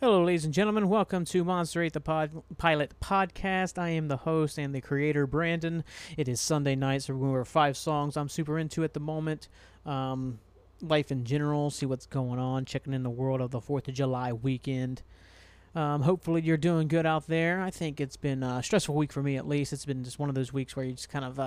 Hello, ladies and gentlemen. Welcome to Monster 8, the Pilot Podcast. I am the host and the creator, Brandon. It is Sunday night, so we're 5 songs I'm super into at the moment. Life in general, see what's going on, checking in the world of the 4th of July weekend. Hopefully you're doing good out there. I think it's been a stressful week for me, at least. It's been just one of those weeks where you just kind of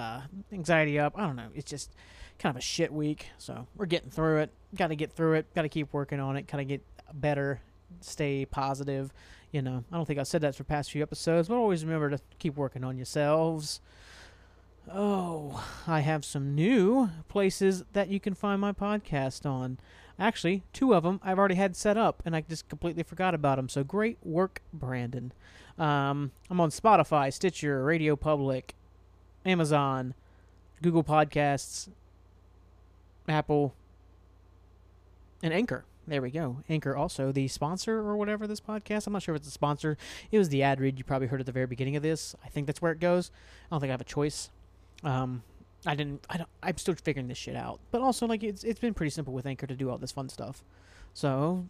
anxiety up. I don't know. It's just kind of a shit week. So we're getting through it. Got to get through it. Got to keep working on it. Kind of get better. Stay positive. You know, I don't think I've said that for the past few episodes, but always remember to keep working on yourselves. Oh, I have some new places that you can find my podcast on. Actually, 2 of them I've already had set up, and I just completely forgot about them. So great work, Brandon. I'm on Spotify, Stitcher, Radio Public, Amazon, Google Podcasts, Apple, and Anchor. There we go. Anchor, also the sponsor or whatever of this podcast. I'm not sure if it's a sponsor. It was the ad read you probably heard at the very beginning of this. I think that's where it goes. I don't think I have a choice. I'm still figuring this shit out. But also, like, it's been pretty simple with Anchor to do all this fun stuff. So,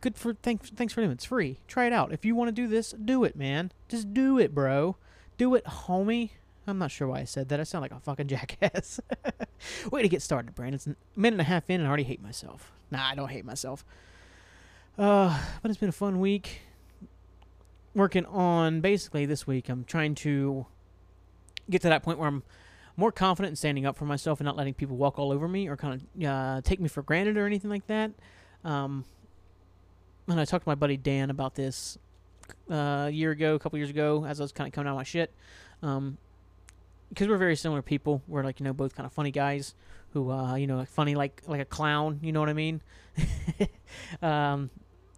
good for thanks for doing it. It's free. Try it out. If you want to do this, do it, man. Just do it, bro. Do it, homie. I'm not sure why I said that. I sound like a fucking jackass. Way to get started, Brandon. It's a minute and a half in and I already hate myself. Nah, I don't hate myself. But it's been a fun week. Working on, basically this week, I'm trying to get to that point where I'm more confident in standing up for myself and not letting people walk all over me or kind of take me for granted or anything like that. And I talked to my buddy Dan about this a couple years ago, as I was kind of coming out of my shit. Because we're very similar people. We're, like, you know, both kind of funny guys who, you know, funny like a clown, you know what I mean?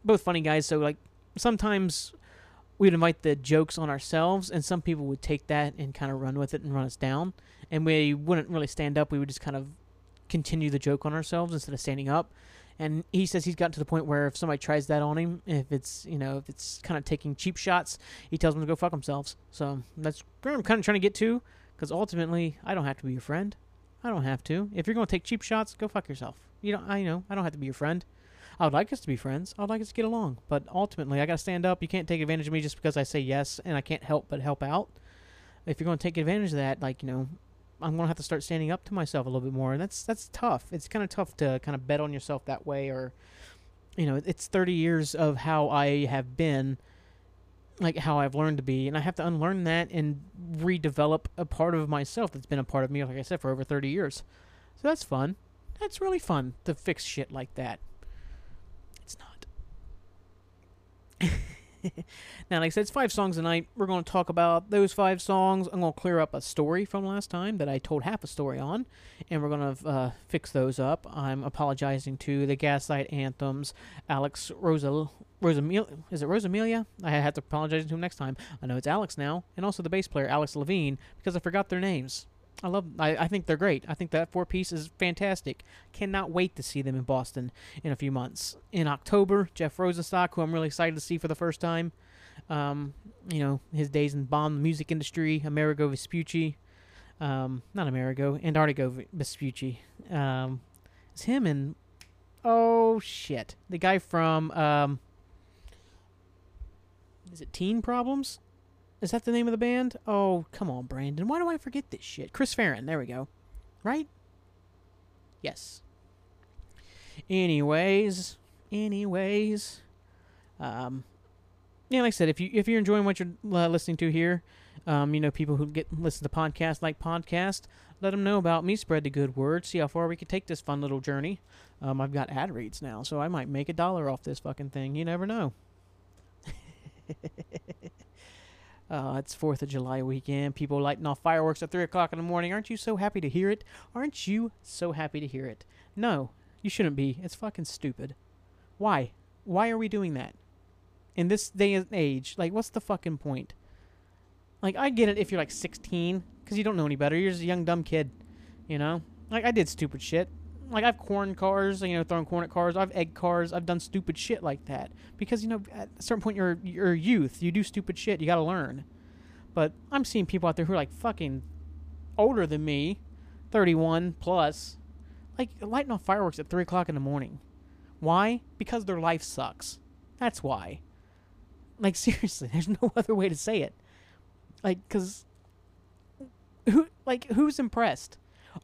Both funny guys, so, like, sometimes we'd invite the jokes on ourselves, and some people would take that and kind of run with it and run us down, and we wouldn't really stand up. We would just kind of continue the joke on ourselves instead of standing up. And he says he's gotten to the point where if somebody tries that on him, if it's kind of taking cheap shots, he tells them to go fuck themselves. So that's where I'm kind of trying to get to. Because ultimately, I don't have to be your friend. I don't have to. If you're going to take cheap shots, go fuck yourself. I don't have to be your friend. I would like us to be friends. I would like us to get along. But ultimately, I got to stand up. You can't take advantage of me just because I say yes and I can't help but help out. If you're going to take advantage of that, like, you know, I'm going to have to start standing up to myself a little bit more. And that's tough. It's kind of tough to kind of bet on yourself that way. Or, you know, it's 30 years of how I have been, like how I've learned to be, and I have to unlearn that and redevelop a part of myself that's been a part of me, like I said, for over 30 years. So that's fun. That's really fun to fix shit like that. It's not. Now, like I said, it's 5 songs a night. We're going to talk about those 5 songs. I'm going to clear up a story from last time that I told half a story on, and we're going to fix those up. I'm apologizing to the Gaslight Anthems, Alex Rosamelia. Is it Rosamelia? I have to apologize to him next time. I know it's Alex now, and also the bass player, Alex Levine, because I forgot their names. I think they're great. I think that 4-piece is fantastic. Cannot wait to see them in Boston in a few months. In October, Jeff Rosenstock, who I'm really excited to see for the first time. You know, his days in Bomb the Music Industry, Amerigo Vespucci. Antarctico Vespucci. It's him and... oh, shit. The guy from... is it Teen Problems? Is that the name of the band? Oh, come on, Brandon. Why do I forget this shit? Chris Farren. There we go. Right? Yes. Anyways. Yeah, like I said, if you're enjoying what you're listening to here, you know, people who listen to podcasts like podcast, let them know about me. Spread the good word. See how far we can take this fun little journey. I've got ad reads now, so I might make $1 off this fucking thing. You never know. It's 4th of July weekend. People lighting off fireworks at 3 o'clock in the morning. Aren't you so happy to hear it? Aren't you so happy to hear it? No, you shouldn't be. It's fucking stupid. Why? Why are we doing that? In this day and age, like, what's the fucking point? Like, I get it if you're, like, 16, because you don't know any better. You're just a young, dumb kid, you know? Like, I did stupid shit. Like, I've corned cars, you know, thrown corn at cars. I've egged cars. I've done stupid shit like that. Because, you know, at a certain point, you're a youth. You do stupid shit. You got to learn. But I'm seeing people out there who are, like, fucking older than me, 31 plus, like, lighting off fireworks at 3 o'clock in the morning. Why? Because their life sucks. That's why. Like, seriously, there's no other way to say it. Like, because who's impressed?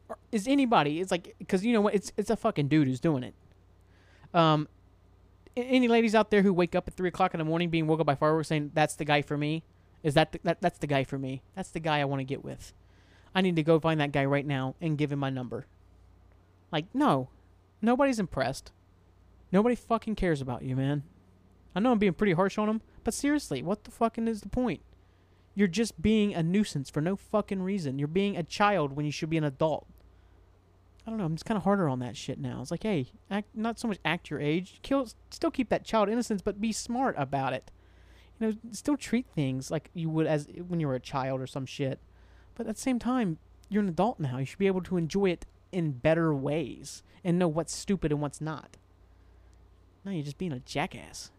Or is anybody? It's like, because you know what? It's a fucking dude who's doing it. Any ladies out there who wake up at 3 o'clock in the morning being woke up by fireworks saying, that's the guy for me? Is that's the guy for me? That's the guy I want to get with. I need to go find that guy right now and give him my number. Like, no. Nobody's impressed. Nobody fucking cares about you, man. I know I'm being pretty harsh on him, but seriously, what the fucking is the point? You're just being a nuisance for no fucking reason. You're being a child when you should be an adult. I don't know, I'm just kind of harder on that shit now. It's like, hey, not so much act your age. Still keep that child innocence, but be smart about it. You know, still treat things like you would as when you were a child or some shit. But at the same time, you're an adult now. You should be able to enjoy it in better ways and know what's stupid and what's not. No, you're just being a jackass.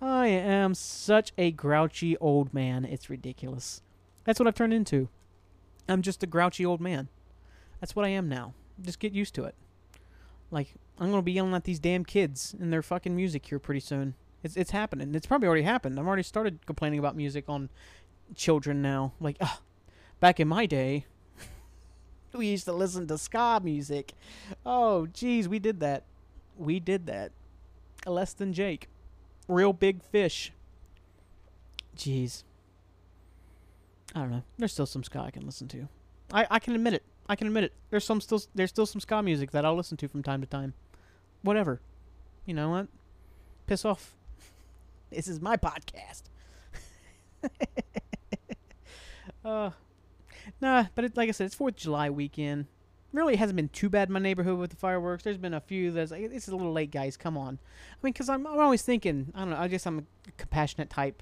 I am such a grouchy old man. It's ridiculous. That's what I've turned into. I'm just a grouchy old man. That's what I am now. Just get used to it. Like, I'm going to be yelling at these damn kids and their fucking music here pretty soon. It's happening. It's probably already happened. I've already started complaining about music on children now. Like, back in my day, we used to listen to ska music. Oh, geez, we did that. We did that. Less Than Jake. Real Big Fish. Jeez. I don't know. There's still some ska I can listen to. I can admit it. I can admit it. There's still some ska music that I'll listen to from time to time. Whatever. You know what? Piss off. This is my podcast. Nah, but like I said, it's 4th of July weekend. Really hasn't been too bad in my neighborhood with the fireworks. There's been a few that's like, it's a little late, guys. Come on. I mean, because I'm always thinking, I don't know, I guess I'm a compassionate type.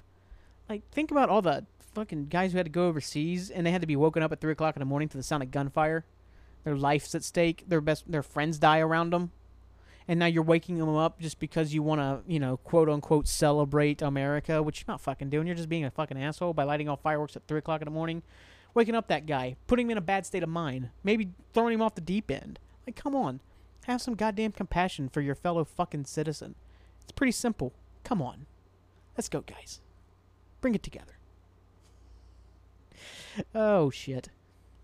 Like, think about all the fucking guys who had to go overseas and they had to be woken up at 3 o'clock in the morning to the sound of gunfire. Their life's at stake. Their friends die around them. And now you're waking them up just because you want to, you know, quote-unquote celebrate America, which you're not fucking doing. You're just being a fucking asshole by lighting off fireworks at 3 o'clock in the morning. Waking up that guy, putting him in a bad state of mind, maybe throwing him off the deep end. Like, come on. Have some goddamn compassion for your fellow fucking citizen. It's pretty simple. Come on. Let's go, guys. Bring it together. Oh, shit.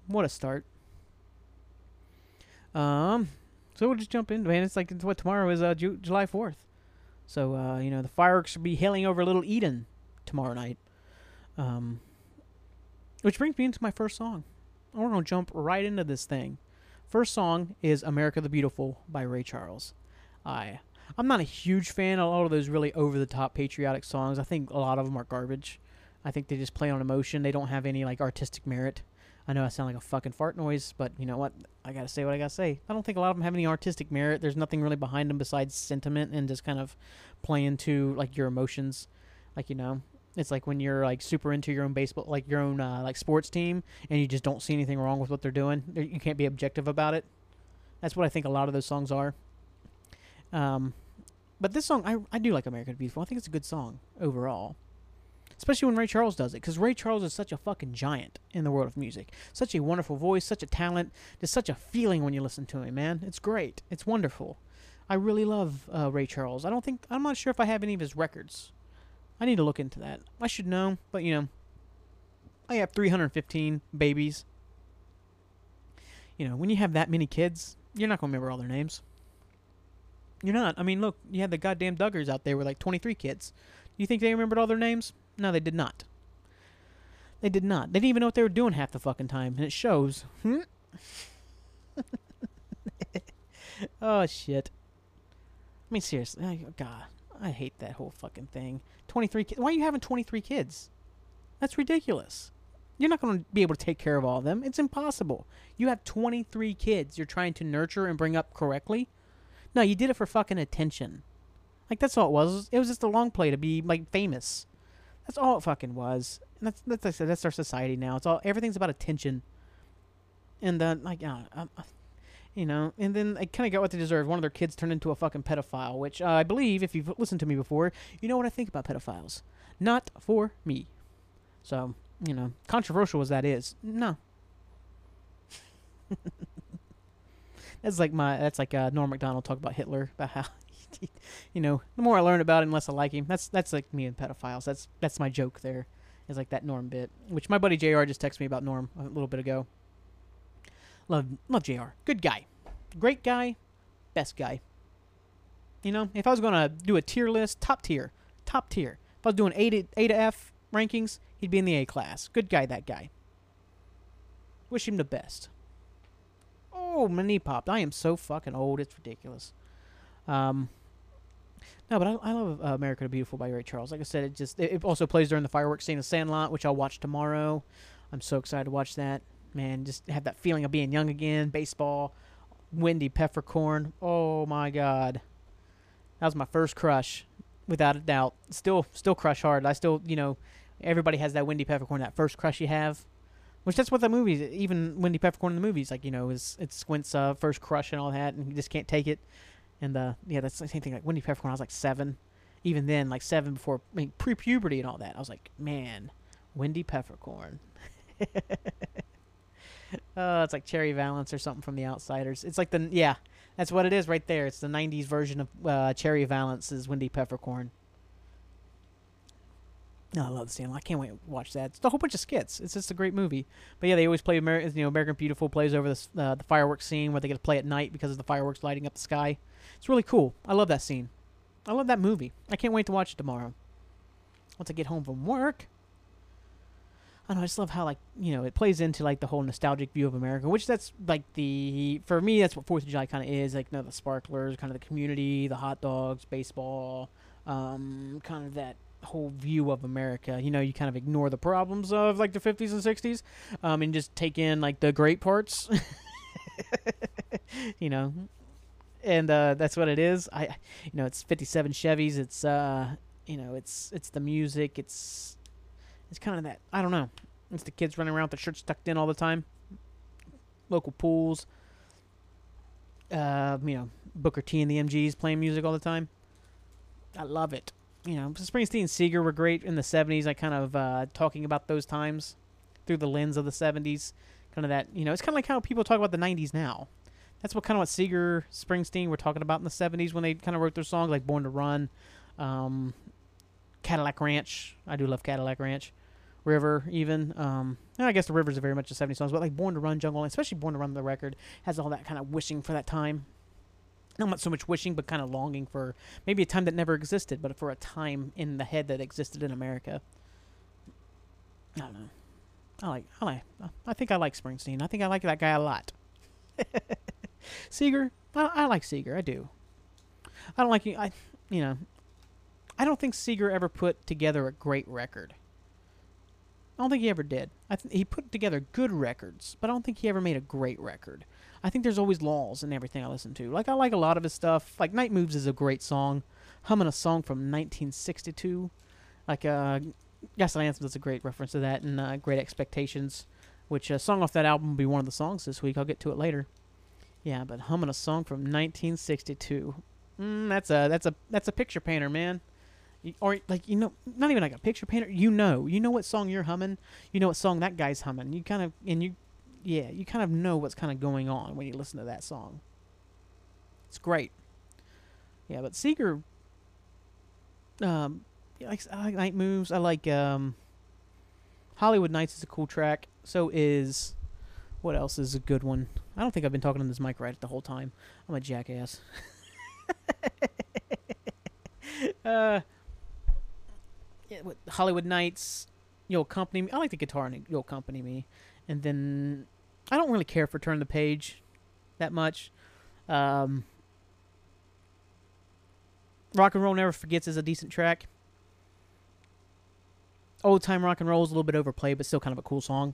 What a start. So we'll just jump in. Man, it's like, it's what tomorrow is, July 4th. So, you know, the fireworks will be hailing over Little Eden tomorrow night. Which brings me into my first song. We're going to jump right into this thing. First song is America the Beautiful by Ray Charles. I'm not a huge fan of all of those really over-the-top patriotic songs. I think a lot of them are garbage. I think they just play on emotion. They don't have any, like, artistic merit. I know I sound like a fucking fart noise, but you know what? I got to say what I got to say. I don't think a lot of them have any artistic merit. There's nothing really behind them besides sentiment and just kind of playing to, like, your emotions. Like, you know... It's like when you're, like, super into your own baseball, like, your own, like, sports team, and you just don't see anything wrong with what they're doing. You can't be objective about it. That's what I think a lot of those songs are. But this song, I do like America the Beautiful. I think it's a good song overall. Especially when Ray Charles does it, because Ray Charles is such a fucking giant in the world of music. Such a wonderful voice, such a talent, just such a feeling when you listen to him, man. It's great. It's wonderful. I really love Ray Charles. I'm not sure if I have any of his records. I need to look into that. I should know, but, you know, I have 315 babies. You know, when you have that many kids, you're not going to remember all their names. You're not. I mean, look, you had the goddamn Duggars out there with, like, 23 kids. You think they remembered all their names? No, they did not. They did not. They didn't even know what they were doing half the fucking time, and it shows. Oh, shit. I mean, seriously. God. I hate that whole fucking thing. 23 kids. Why are you having 23 kids? That's ridiculous. You're not going to be able to take care of all of them. It's impossible. You have 23 kids you're trying to nurture and bring up correctly. No, you did it for fucking attention. Like, that's all it was. It was just a long play to be, like, famous. That's all it fucking was. And that's like I said, that's our society now. It's all, everything's about attention. And then, like, you know, and then they kind of got what they deserved. One of their kids turned into a fucking pedophile, which I believe, if you've listened to me before, you know what I think about pedophiles. Not for me. So, you know, controversial as that is, no. That's like Norm Macdonald talked about Hitler, about how you know, the more I learn about him, the less I like him. That's like me and pedophiles. That's my joke there. It's like that Norm bit, which my buddy JR just texted me about Norm a little bit ago. Love JR. Good guy. Great guy. Best guy. You know, if I was going to do a tier list, top tier. Top tier. If I was doing A to F rankings, he'd be in the A class. Good guy, that guy. Wish him the best. Oh, my knee popped. I am so fucking old. It's ridiculous. No, but I love America the Beautiful by Ray Charles. Like I said, it also plays during the fireworks scene of Sandlot, which I'll watch tomorrow. I'm so excited to watch that. Man, just have that feeling of being young again. Baseball. Wendy Peffercorn. Oh, my God. That was my first crush, without a doubt. Still crush hard. I still, you know, everybody has that Wendy Peffercorn, that first crush you have. Which that's what the movies, even Wendy Peffercorn in the movies, like, you know, it's Squint's first crush and all that, and you just can't take it. And, yeah, that's the same thing. Like, Wendy Peffercorn, I was, like, 7. Even then, like, 7 before, I mean, pre-puberty and all that. I was like, man, Wendy Peffercorn. It's like Cherry Valance or something from The Outsiders. It's like the, yeah, that's what it is right there. It's the 90s version of Cherry Valance's Wendy Peffercorn. No, I love The Sandlot. I can't wait to watch that. It's a whole bunch of skits. It's just a great movie. But yeah, they always play American Beautiful plays over the fireworks scene where they get to play at night because of the fireworks lighting up the sky. It's really cool. I love that scene. I love that movie. I can't wait to watch it tomorrow. Once I get home from work. I don't know, I just love how, like, you know, it plays into, like, the whole nostalgic view of America, which that's, like, for me, that's what 4th of July kind of is, like, you know, the sparklers, kind of the community, the hot dogs, baseball, kind of that whole view of America. You know, you kind of ignore the problems of, like, the 50s and 60s, and just take in, like, the great parts, you know, and that's what it is. You know, it's 57 Chevys, it's, you know, it's the music, it's kind of that, I don't know. It's the kids running around with their shirts tucked in all the time. Local pools. You know, Booker T and the MGs playing music all the time. I love it. You know, Springsteen and Seger were great in the 70s. Like, kind of talking about those times through the lens of the 70s. Kind of that, you know, it's kind of like how people talk about the 90s now. That's what Seger, Springsteen were talking about in the 70s when they kind of wrote their songs, like Born to Run, Cadillac Ranch. I do love Cadillac Ranch. River, even. I guess the River's are very much the 70s songs, but like Born to Run, Jungle, especially Born to Run, the record, has all that kind of wishing for that time. Not so much wishing, but kind of longing for maybe a time that never existed, but for a time in the head that existed in America. I don't know. I think I like Springsteen. I think I like that guy a lot. Seger. I like Seger. I do. I don't like you. You know. I don't think Seger ever put together a great record. I don't think he ever did. He put together good records, but I don't think he ever made a great record. I think there's always lulls in everything I listen to. Like, I like a lot of his stuff. Like, Night Moves is a great song. Humming a song from 1962. Like, Gaslight Anthem is a great reference to that, and Great Expectations, which a song off that album will be one of the songs this week. I'll get to it later. Yeah, but Humming a song from 1962. That's a picture painter, man. Or, like, you know, not even like a picture painter. You know what song you're humming. You know what song that guy's humming. You kind of know what's kind of going on when you listen to that song. It's great. Yeah, but Seger, I like Night Moves. I like, Hollywood Nights is a cool track. So is, what else is a good one? I don't think I've been talking on this mic right the whole time. I'm a jackass. Yeah, Hollywood Nights, You'll Accompany Me. I like the guitar in You'll Accompany Me. And then I don't really care for Turn the Page that much. Rock and Roll Never Forgets is a decent track. Old Time Rock and Roll is a little bit overplayed, but still kind of a cool song.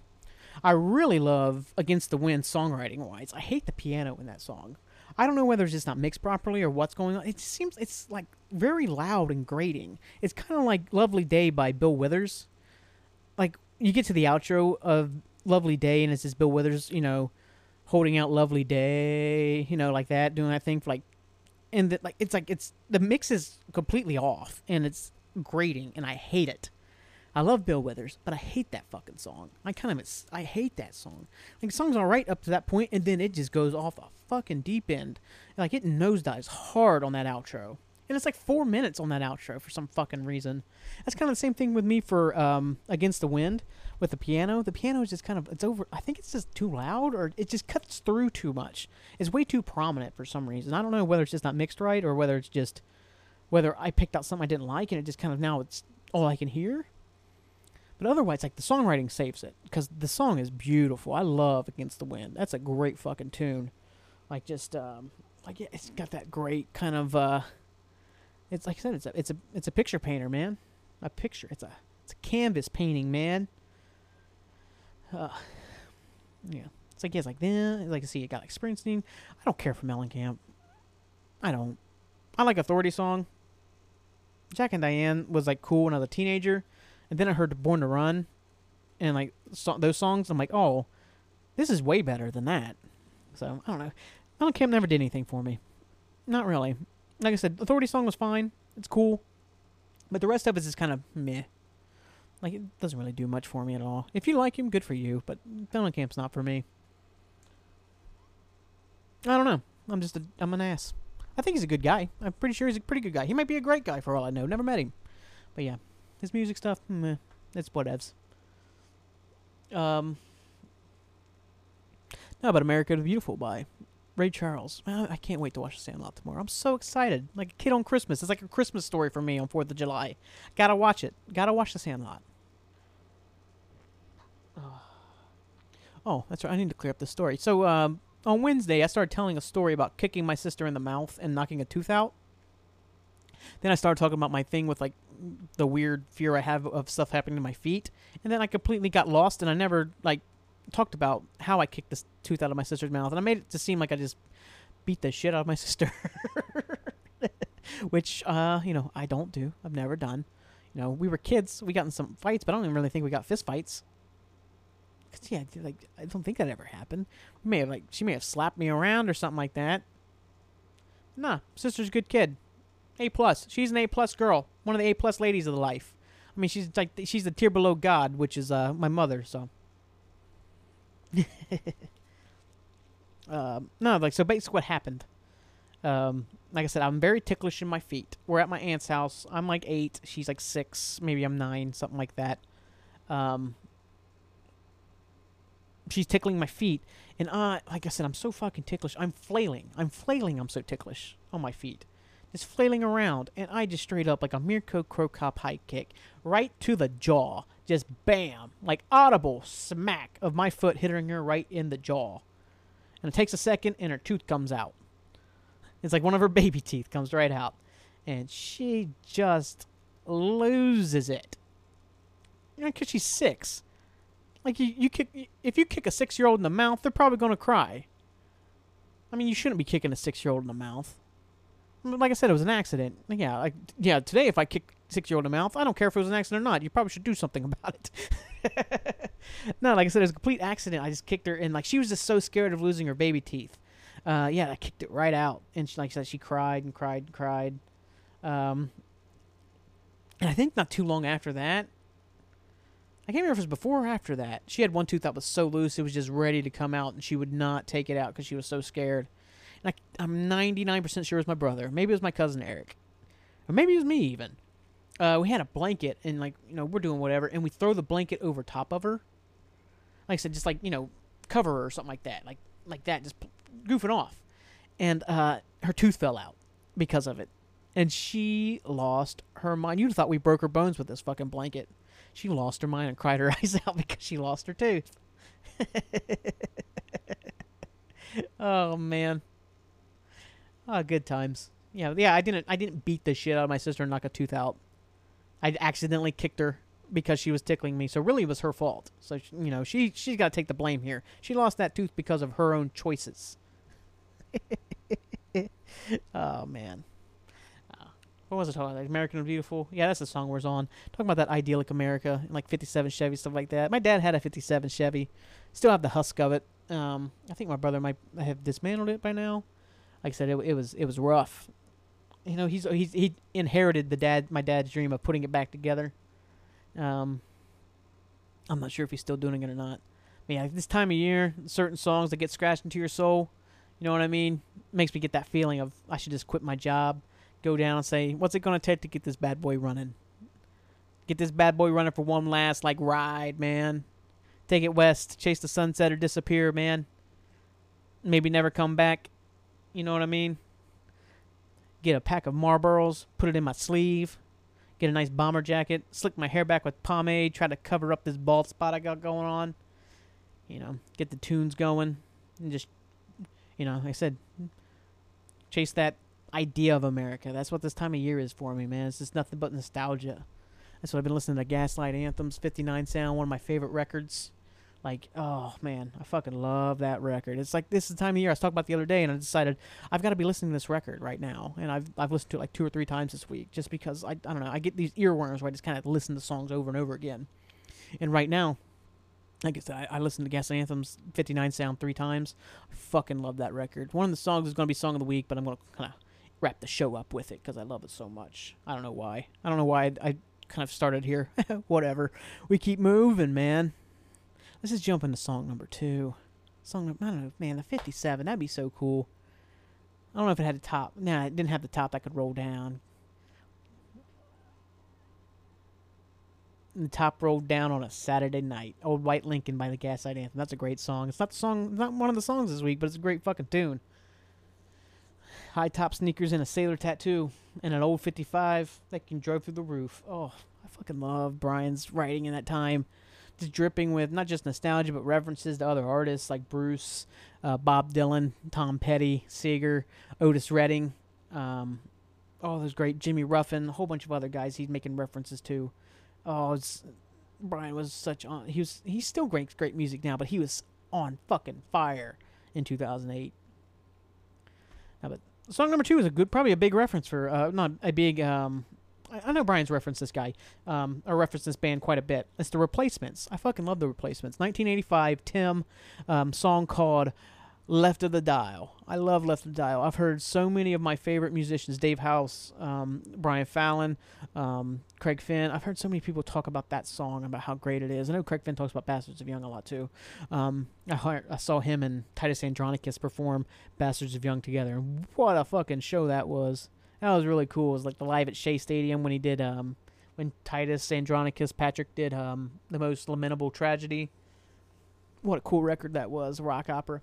I really love Against the Wind songwriting-wise. I hate the piano in that song. I don't know whether it's just not mixed properly or what's going on. It seems it's like very loud and grating. It's kind of like Lovely Day by Bill Withers. Like, you get to the outro of Lovely Day and it's just Bill Withers, you know, holding out Lovely Day, you know, like that, doing that thing for like, and that, like it's the mix is completely off and it's grating and I hate it. I love Bill Withers, but I hate that fucking song. I hate that song. Like, the song's all right up to that point, and then it just goes off a fucking deep end. Like, it nosedives hard on that outro. And it's like 4 minutes on that outro for some fucking reason. That's kind of the same thing with me for Against the Wind with the piano. The piano is just kind of, it's over, I think it's just too loud, or it just cuts through too much. It's way too prominent for some reason. I don't know whether it's just not mixed right, or whether it's just, whether I picked out something I didn't like and it just kind of, now it's all I can hear. But otherwise, like, the songwriting saves it, because the song is beautiful. I love Against the Wind. That's a great fucking tune. Like, just, like, yeah, it's got that great kind of, it's like I said, it's a picture painter, man. A picture. It's a canvas painting, man. Yeah. It's like, yeah, it's like, then, like, see, you got like Springsteen. I don't care for Mellencamp. I don't. I like Authority Song. Jack and Diane was like cool when I was a teenager, and then I heard Born to Run, and like those songs. I'm like, oh, this is way better than that. So I don't know. Mellencamp never did anything for me. Not really. Like I said, Authority Song was fine. It's cool. But the rest of it is just kind of meh. Like, it doesn't really do much for me at all. If you like him, good for you. But Mellencamp's not for me. I don't know. I'm an ass. I think he's a good guy. I'm pretty sure he's a pretty good guy. He might be a great guy for all I know. Never met him. But yeah. His music stuff, meh. It's whatevs. How about America the Beautiful by Ray Charles. I can't wait to watch The Sandlot tomorrow. I'm so excited. Like a kid on Christmas. It's like a Christmas story for me on 4th of July. Gotta watch it. Gotta watch The Sandlot. Oh, that's right. I need to clear up this story. So, on Wednesday, I started telling a story about kicking my sister in the mouth and knocking a tooth out. Then I started talking about my thing with, like, the weird fear I have of stuff happening to my feet. And then I completely got lost, and I never, like, talked about how I kicked this tooth out of my sister's mouth, and I made it to seem like I just beat the shit out of my sister, which, you know, I don't do. I've never done. You know, we were kids. We got in some fights, but I don't even really think we got fist fights. Cause yeah, like, I don't think that ever happened. We may have, like, she may have slapped me around or something like that. Nah, sister's a good kid. A+. She's an A+ girl. One of the A+ ladies of the life. I mean, she's like, she's the tier below God, which is, my mother, so. No, like, so basically what happened, like I said, I'm very ticklish in my feet. We're at my aunt's house. I'm like 8, she's like 6, maybe I'm 9, something like that. She's tickling my feet, and like I said, I'm so fucking ticklish. I'm flailing. I'm so ticklish on my feet, just flailing around, and I just straight up, like a Mirko Krokop high kick, right to the jaw. Just bam, like audible smack of my foot hitting her right in the jaw. And it takes a second, and her tooth comes out. It's like one of her baby teeth comes right out. And she just loses it. You know, because she's 6. Like, if you kick a 6-year-old in the mouth, they're probably going to cry. I mean, you shouldn't be kicking a 6-year-old in the mouth. Like I said, it was an accident. Yeah, like, yeah. Today, if I kick a 6-year-old in the mouth, I don't care if it was an accident or not. You probably should do something about it. No, like I said, it was a complete accident. I just kicked her, and like, she was just so scared of losing her baby teeth. Yeah, I kicked it right out, and she, like I said, she cried and cried and cried. And I think not too long after that, I can't remember if it was before or after that, she had one tooth that was so loose it was just ready to come out, and she would not take it out because she was so scared. Like, I'm 99% sure it was my brother. Maybe it was my cousin Eric. Or maybe it was me even. We had a blanket, and, like, you know, we're doing whatever, and we throw the blanket over top of her. Like I said, just, like, you know, cover her or something like that. Like that, just goofing off. And her tooth fell out because of it. And she lost her mind. You'd have thought we broke her bones with this fucking blanket. She lost her mind and cried her eyes out because she lost her tooth. Oh, man. Oh, good times. Yeah, I didn't beat the shit out of my sister and knock a tooth out. I accidentally kicked her because she was tickling me, so really it was her fault. So, you know, she's got to take the blame here. She lost that tooth because of her own choices. Oh, man. What was I talking about? American Beautiful? Yeah, that's the song we're on. Talking about that idyllic America, and like 57 Chevy, stuff like that. My dad had a 57 Chevy. Still have the husk of it. I think my brother might have dismantled it by now. Like I said, it was rough. You know, he inherited my dad's dream of putting it back together. I'm not sure if he's still doing it or not. But yeah, this time of year, certain songs that get scratched into your soul, you know what I mean? Makes me get that feeling of I should just quit my job, go down and say, what's it going to take to get this bad boy running? Get this bad boy running for one last, like, ride, man. Take it west, chase the sunset, or disappear, man. Maybe never come back. You know what I mean? Get a pack of Marlboros, put it in my sleeve, get a nice bomber jacket, slick my hair back with pomade, try to cover up this bald spot I got going on. You know, get the tunes going, and just, you know, like I said, chase that idea of America. That's what this time of year is for me, man. It's just nothing but nostalgia. That's what I've been listening to. Gaslight Anthems, 59 Sound, one of my favorite records. Like, oh, man, I fucking love that record. It's like, this is the time of year I was talking about the other day, and I decided I've got to be listening to this record right now. And I've listened to it like 2 or 3 times this week just because, I don't know, I get these earworms where I just kind of listen to songs over and over again. And right now, like I said, I listened to Gaslight Anthems 59 Sound 3 times. I fucking love that record. One of the songs is going to be Song of the Week, but I'm going to kind of wrap the show up with it because I love it so much. I don't know why. I don't know why I kind of started here. Whatever. We keep moving, man. Let's just jump into song number 2. I don't know, man, the 57, that'd be so cool. I don't know if it had a top. Nah, it didn't have the top that could roll down. And the top rolled down on a Saturday night. Old White Lincoln by the Gaslight Anthem. That's a great song. It's not the song, not one of the songs this week, but it's a great fucking tune. High top sneakers and a sailor tattoo and an old 55 that can drive through the roof. Oh, I fucking love Brian's writing in that time. Dripping with not just nostalgia but references to other artists like Bruce, Bob Dylan, Tom Petty, Seger, Otis Redding, all those great, Jimmy Ruffin, a whole bunch of other guys he's making references to. Oh, Brian was such on. He's still great music now, but he was on fucking fire in 2008. Now, but song number 2 is probably a big reference for not a big. I know Brian's referenced this guy, or referenced this band quite a bit. It's The Replacements. I fucking love The Replacements. 1985, Tim, song called Left of the Dial. I love Left of the Dial. I've heard so many of my favorite musicians, Dave House, Brian Fallon, Craig Finn. I've heard so many people talk about that song, about how great it is. I know Craig Finn talks about Bastards of Young a lot, too. I saw him and Titus Andronicus perform Bastards of Young together. And what a fucking show that was. That was really cool. It was like the live at Shea Stadium when he did, when Titus Andronicus Patrick did The Most Lamentable Tragedy. What a cool record that was, rock opera.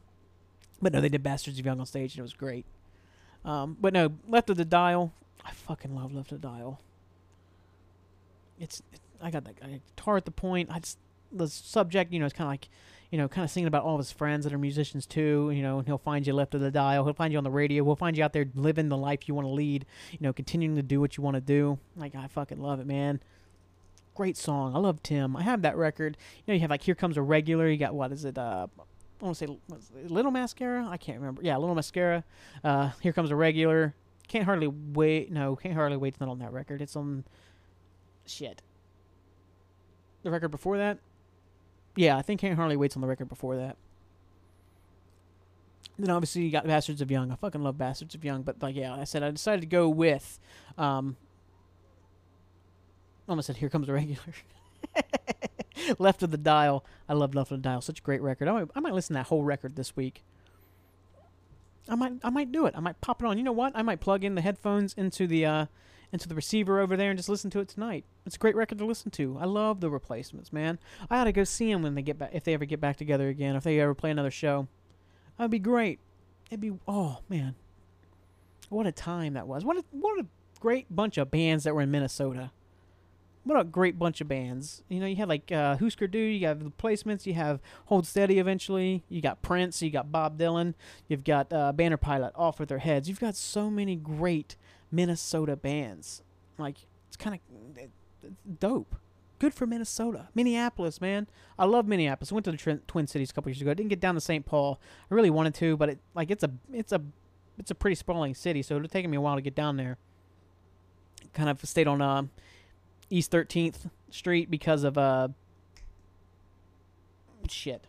But no, they did Bastards of Young on stage, and it was great. But no, Left of the Dial. I fucking love Left of the Dial. I got that guitar at the point. The subject, you know, it's kind of like, you know, kind of singing about all of his friends that are musicians too, you know, and he'll find you left of the dial. He'll find you on the radio. We'll find you out there living the life you want to lead, you know, continuing to do what you want to do. Like, I fucking love it, man. Great song. I love Tim. I have that record. You know, you have like Here Comes a Regular. You got, what is it? I want to say Little Mascara. I can't remember. Yeah, Little Mascara. Here Comes a Regular. Can't Hardly Wait. No, Can't Hardly Wait's not on that record. It's on shit. The record before that. Yeah, I think Can't Hardly Wait's on the record before that. Then obviously you got Bastards of Young. I fucking love Bastards of Young, but like, yeah, I decided to go with. Almost said Here Comes a Regular. Left of the Dial. I love Left of the Dial. Such a great record. I might listen to that whole record this week. I might do it. I might pop it on. You know what? I might plug in the headphones into the receiver over there and just listen to it tonight. It's a great record to listen to. I love The Replacements, man. I ought to go see them when they get back, if they ever get back together again, if they ever play another show. That'd be great. It'd be, oh man, what a time that was. What a great bunch of bands that were in Minnesota. What a great bunch of bands. You know, you had like Husker Du, you got The Replacements, you have Hold Steady eventually, you got Prince, you got Bob Dylan, you've got Banner Pilot, Off With Their Heads. You've got so many great Minnesota bands. Like, it's kind of dope. Good for Minnesota. Minneapolis, man. I love Minneapolis. I went to the Twin Cities a couple years ago. I didn't get down to St. Paul. I really wanted to, but it's a pretty sprawling city, so it'll take me a while to get down there. Kind of stayed on East 13th Street because of shit.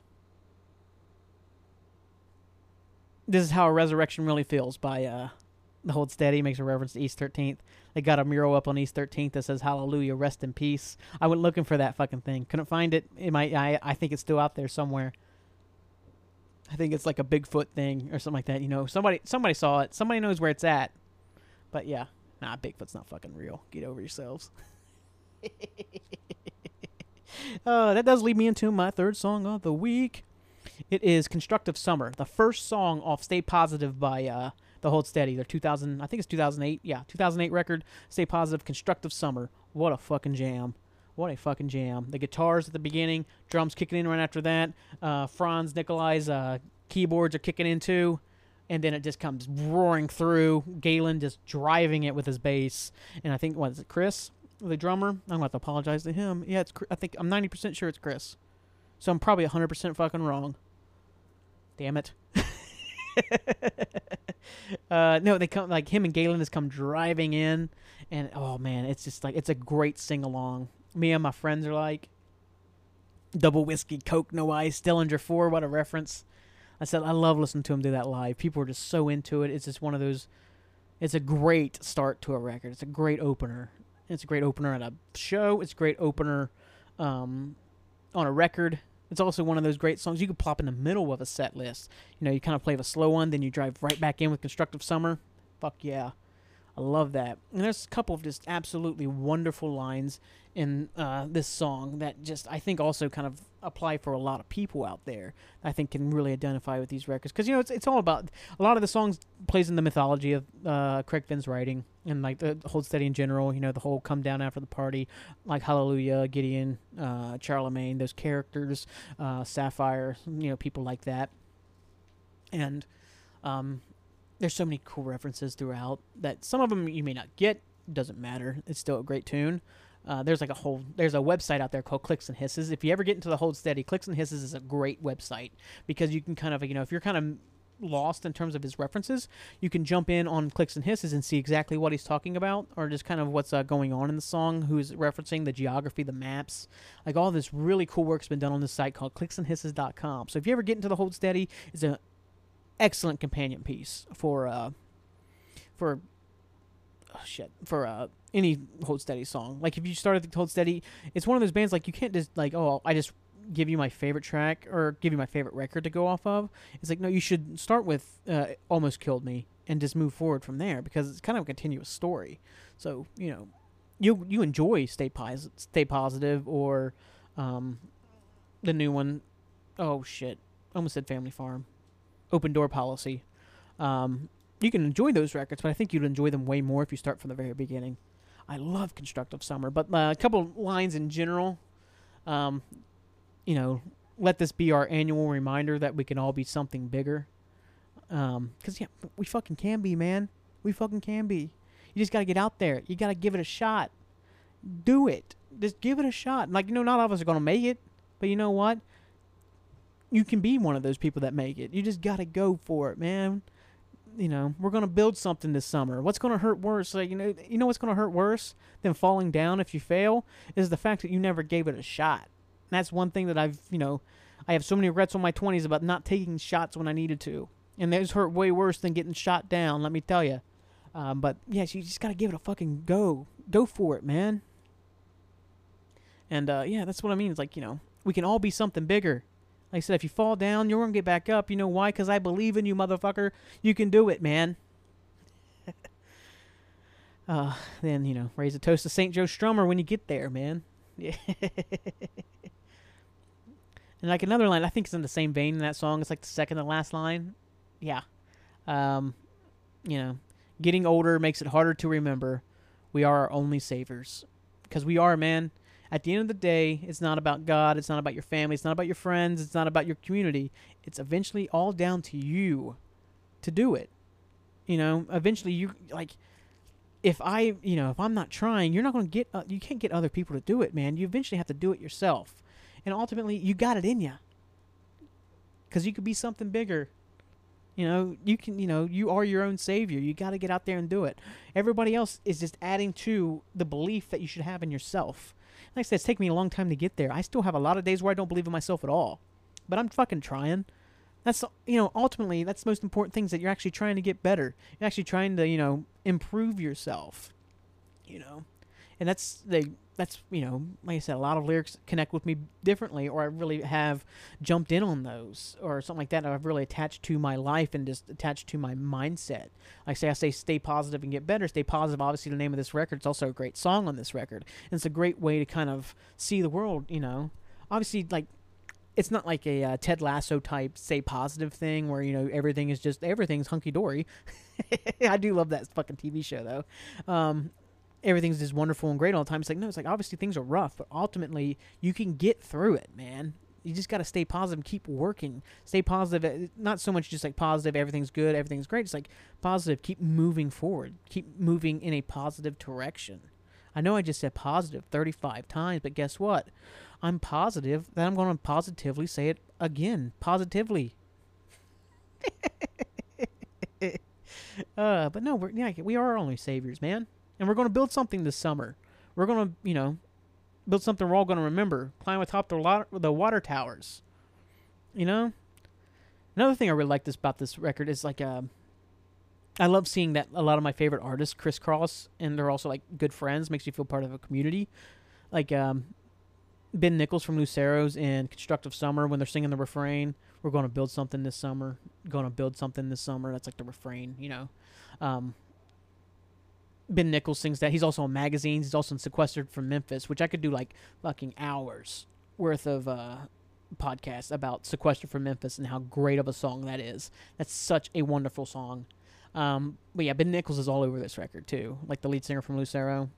This Is How a Resurrection Really Feels by The Hold Steady. Makes a reference to East 13th. They got a mural up on East 13th that says Hallelujah, Rest in Peace. I went looking for that fucking thing. Couldn't find it. I think it's still out there somewhere. I think it's like a Bigfoot thing or something like that. You know, somebody saw it. Somebody knows where it's at. But yeah, Nah, Bigfoot's not fucking real. Get over yourselves. That does lead me into my third song of the week. It is Constructive Summer, the first song off Stay Positive by the Hold Steady. Their 2008. Yeah, 2008 record, Stay Positive, Constructive Summer. What a fucking jam. What a fucking jam. The guitars at the beginning, drums kicking in right after that. Franz Nikolai's keyboards are kicking in too. And then it just comes roaring through. Galen just driving it with his bass. And I think, what is it, Chris, the drummer? I'm going to have to apologize to him. Yeah, it's, I think I'm 90% sure it's Chris. So I'm probably 100% fucking wrong. Damn it. No, they come, like, him and Galen has come driving in, and oh man, it's just like, it's a great sing along. Me and my friends are like, double whiskey, Coke, no ice, Dillinger 4, what a reference. I said, I love listening to him do that live. People are just so into it. It's just one of those, it's a great start to a record. It's a great opener. It's a great opener at a show. It's a great opener on a record. It's also one of those great songs you could plop in the middle of a set list. You know, you kind of play with a slow one, then you drive right back in with Constructive Summer. Fuck yeah. I love that. And there's a couple of just absolutely wonderful lines in this song that just, I think, also kind of apply for a lot of people out there. I think can really identify with these records. Because, you know, it's all about, a lot of the songs plays in the mythology of Craig Finn's writing and, like, the Hold Steady in general. You know, the whole come down after the party, like Hallelujah, Gideon, Charlemagne, those characters, Sapphire, you know, people like that. And there's so many cool references throughout that some of them you may not get. Doesn't matter. It's still a great tune. There's like a whole, there's a website out there called Clicks and Hisses. If you ever get into the Hold Steady, Clicks and Hisses is a great website because you can kind of, you know, if you're kind of lost in terms of his references, you can jump in on Clicks and Hisses and see exactly what he's talking about or just kind of what's going on in the song, who's referencing, the geography, the maps. Like, all this really cool work's been done on this site called clicksandhisses.com. So if you ever get into the Hold Steady, it's an excellent companion piece for any Hold Steady song. Like, if you started the Hold Steady, it's one of those bands, like, you can't just, like, oh, I just give you my favorite track or give you my favorite record to go off of. It's like, no, you should start with Almost Killed Me and just move forward from there because it's kind of a continuous story. So, you know, you enjoy Stay Positive or the new one. Oh, shit. Almost said Family Farm. Open Door Policy. You can enjoy those records, but I think you'd enjoy them way more if you start from the very beginning. I love Constructive Summer, but a couple of lines in general. You know, let this be our annual reminder that we can all be something bigger. Because, yeah, we fucking can be, man. We fucking can be. You just got to get out there. You got to give it a shot. Do it. Just give it a shot. Like, you know, not all of us are going to make it, but you know what? You can be one of those people that make it. You just got to go for it, man. You know, we're going to build something this summer. What's going to hurt worse? Like, you know what's going to hurt worse than falling down if you fail is the fact that you never gave it a shot. And that's one thing that I have so many regrets on my 20s about not taking shots when I needed to. And those hurt way worse than getting shot down, let me tell you. But, yes, you just got to give it a fucking go. Go for it, man. And, yeah, that's what I mean. It's like, you know, we can all be something bigger. Like I said, if you fall down, you're going to get back up. You know why? Because I believe in you, motherfucker. You can do it, man. Then, you know, raise a toast to St. Joe Strummer when you get there, man. Yeah. And, like, another line, I think it's in the same vein in that song. It's, like, the second to last line. Yeah. You know, getting older makes it harder to remember. We are our only savers. Because we are, man. At the end of the day, it's not about God, it's not about your family, it's not about your friends, it's not about your community. It's eventually all down to you to do it. You know, eventually you, like, if I'm not trying, you're not going to get, you can't get other people to do it, man. You eventually have to do it yourself. And ultimately, you got it in you. Because you could be something bigger. You know, you can, you know, you are your own savior. You got to get out there and do it. Everybody else is just adding to the belief that you should have in yourself. Like I said, it's taken me a long time to get there. I still have a lot of days where I don't believe in myself at all. But I'm fucking trying. That's, you know, ultimately, that's the most important thing is that you're actually trying to get better. You're actually trying to, you know, improve yourself. You know, And that's you know, like I said, a lot of lyrics connect with me differently, or I really have jumped in on those or something like that. I've really attached to my life and just attached to my mindset. Like I say, stay positive and get better. Stay positive, obviously, the name of this record. It's also a great song on this record. And it's a great way to kind of see the world, you know. Obviously, like, it's not like a Ted Lasso type stay positive thing where, you know, everything's hunky-dory. I do love that fucking TV show, though. Everything's just wonderful and great all the time. It's like, no, it's like, obviously things are rough, but ultimately you can get through it, man. You just got to stay positive, keep working, stay positive. Not so much just like positive, everything's good, everything's great. It's like positive, keep moving forward, keep moving in a positive direction. I know I just said positive 35 times, but guess what? I'm positive that I'm going to positively say it again. Positively. But no, we are our only saviors, man. And we're going to build something this summer. We're going to, you know, build something we're all going to remember. Climb atop the water towers. You know? Another thing I really like about this record is like... I love seeing that a lot of my favorite artists crisscross, and they're also like good friends. Makes you feel part of a community. Like Ben Nichols from Lucero's and Constructive Summer, when they're singing the refrain, we're going to build something this summer, going to build something this summer. That's like the refrain, you know. Ben Nichols sings that. He's also in magazines. He's also in Sequestered from Memphis, which I could do like fucking hours worth of podcasts about Sequestered from Memphis and how great of a song that is. That's such a wonderful song. But yeah, Ben Nichols is all over this record too, like the lead singer from Lucero,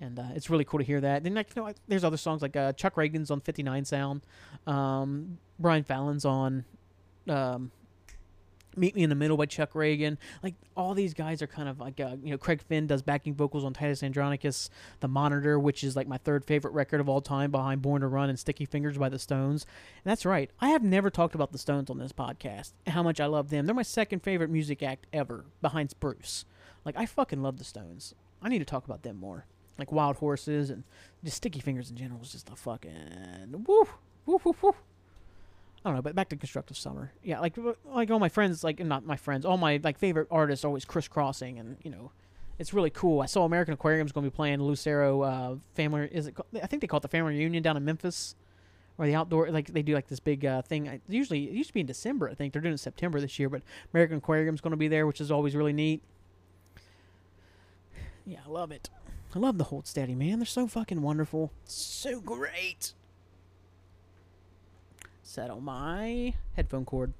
and it's really cool to hear that. Then, like, you know, there's other songs like Chuck Reagan's on 59 Sound, Brian Fallon's on Meet Me in the Middle by Chuck Reagan. Like, all these guys are kind of like you know, Craig Finn does backing vocals on Titus Andronicus, The Monitor, which is like my third favorite record of all time, behind Born to Run and Sticky Fingers by the Stones. And that's right, I have never talked about the Stones on this podcast and how much I love them. They're my second favorite music act ever, behind Bruce. Like, I fucking love the Stones. I need to talk about them more. Like Wild Horses and just Sticky Fingers in general is just a fucking woo woo woo woo. I don't know, but back to Constructive Summer. Yeah, like all my friends, like, not my friends, all my, like, favorite artists always crisscrossing, and, you know, it's really cool. I saw American Aquarium's going to be playing Lucero Family, I think they call it the Family Reunion down in Memphis, or the outdoor, like, they do, like, this big thing. It used to be in December, I think. They're doing it in September this year, but American Aquarium's going to be there, which is always really neat. Yeah, I love it. I love the Hold Steady, man. They're so fucking wonderful. So great. Settle my headphone cord.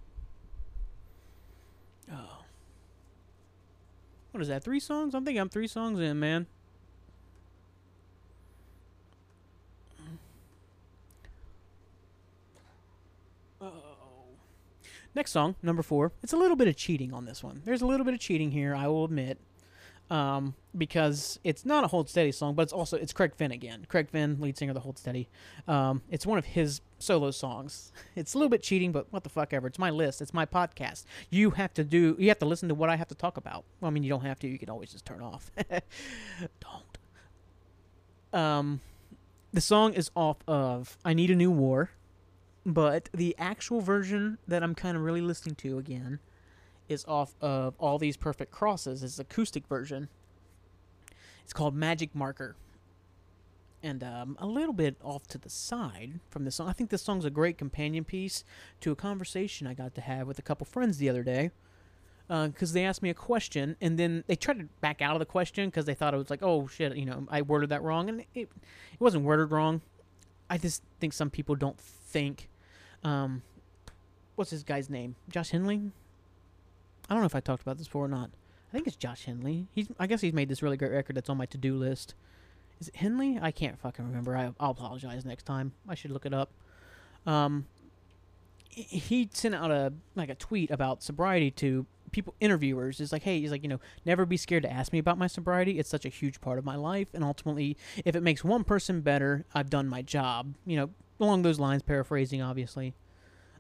Oh. What is that, 3 songs? I'm thinking I'm 3 songs in, man. Oh. Next song, number 4. It's a little bit of cheating on this one. There's a little bit of cheating here, I will admit. Because it's not a Hold Steady song, but it's Craig Finn again. Craig Finn, lead singer of the Hold Steady. It's one of his solo songs. It's a little bit cheating, but what the fuck ever. It's my list. It's my podcast. You have to listen to what I have to talk about. Well, I mean, you don't have to. You can always just turn off. Don't. The song is off of I Need a New War, but the actual version that I'm kind of really listening to again is off of All These Perfect Crosses. It's an acoustic version. It's called Magic Marker. And a little bit off to the side from this song. I think this song's a great companion piece to a conversation I got to have with a couple friends the other day. Because they asked me a question, and then they tried to back out of the question because they thought it was like, oh, shit, you know, I worded that wrong. And it wasn't worded wrong. I just think some people don't think. What's this guy's name? Josh Henley? I don't know if I talked about this before or not. I think it's Josh Henley. I guess he's made this really great record that's on my to-do list. Is it Henley? I can't fucking remember. I'll apologize next time. I should look it up. He sent out a tweet about sobriety to people, interviewers. It's like, hey, he's like, you know, never be scared to ask me about my sobriety. It's such a huge part of my life. And ultimately, if it makes one person better, I've done my job. You know, along those lines, paraphrasing, obviously.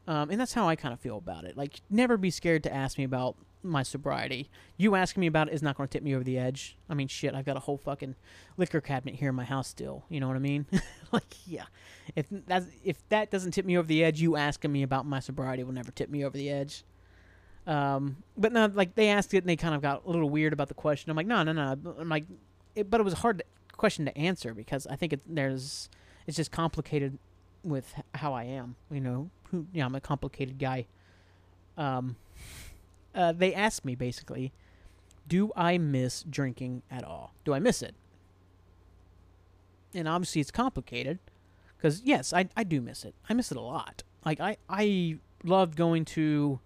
And that's how I kind of feel about it. Like, never be scared to ask me about my sobriety. You asking me about it is not going to tip me over the edge. I mean, shit, I've got a whole fucking liquor cabinet here in my house still. You know what I mean? Like, yeah. If that doesn't tip me over the edge, you asking me about my sobriety will never tip me over the edge. But no, like, they asked it, and they kind of got a little weird about the question. I'm like, no. I'm like, but it was hard to question to answer, because I think it's just complicated with how I am. You know, I'm a complicated guy. They asked me basically, do I miss drinking at all? Do I miss it? And obviously it's complicated, because yes, I do miss it. I miss it a lot. Like I loved going to,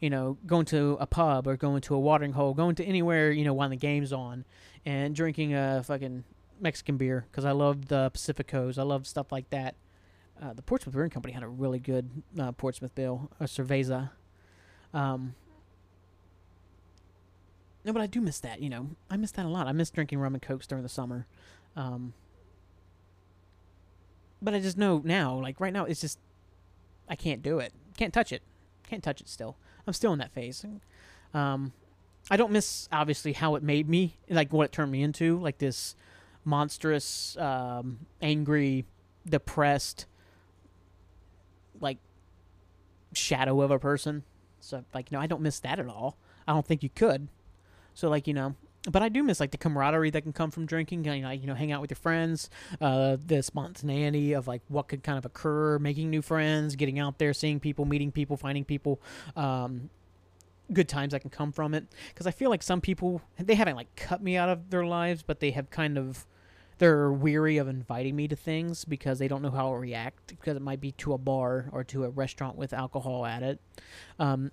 going to a pub or going to a watering hole, going to anywhere, when the game's on, and drinking a fucking Mexican beer, because I loved the Pacificos. I loved stuff like that. The Portsmouth Brewing Company had a really good Portsmouth beer, a cerveza. No, but I do miss that, I miss that a lot. I miss drinking rum and cokes during the summer. But I just know now, like right now, it's just, I can't do it. Can't touch it. Can't touch it still. I'm still in that phase. I don't miss, obviously, how it made me, like what it turned me into, like this monstrous, angry, depressed, like, shadow of a person. So, like, no, I don't miss that at all. I don't think you could. So, like, but I do miss, like, the camaraderie that can come from drinking, hang out with your friends, the spontaneity of, like, what could kind of occur, making new friends, getting out there, seeing people, meeting people, finding people, good times that can come from it. Because I feel like some people, they haven't, like, cut me out of their lives, but they have kind of, they're weary of inviting me to things because they don't know how I'll react, because it might be to a bar or to a restaurant with alcohol at it.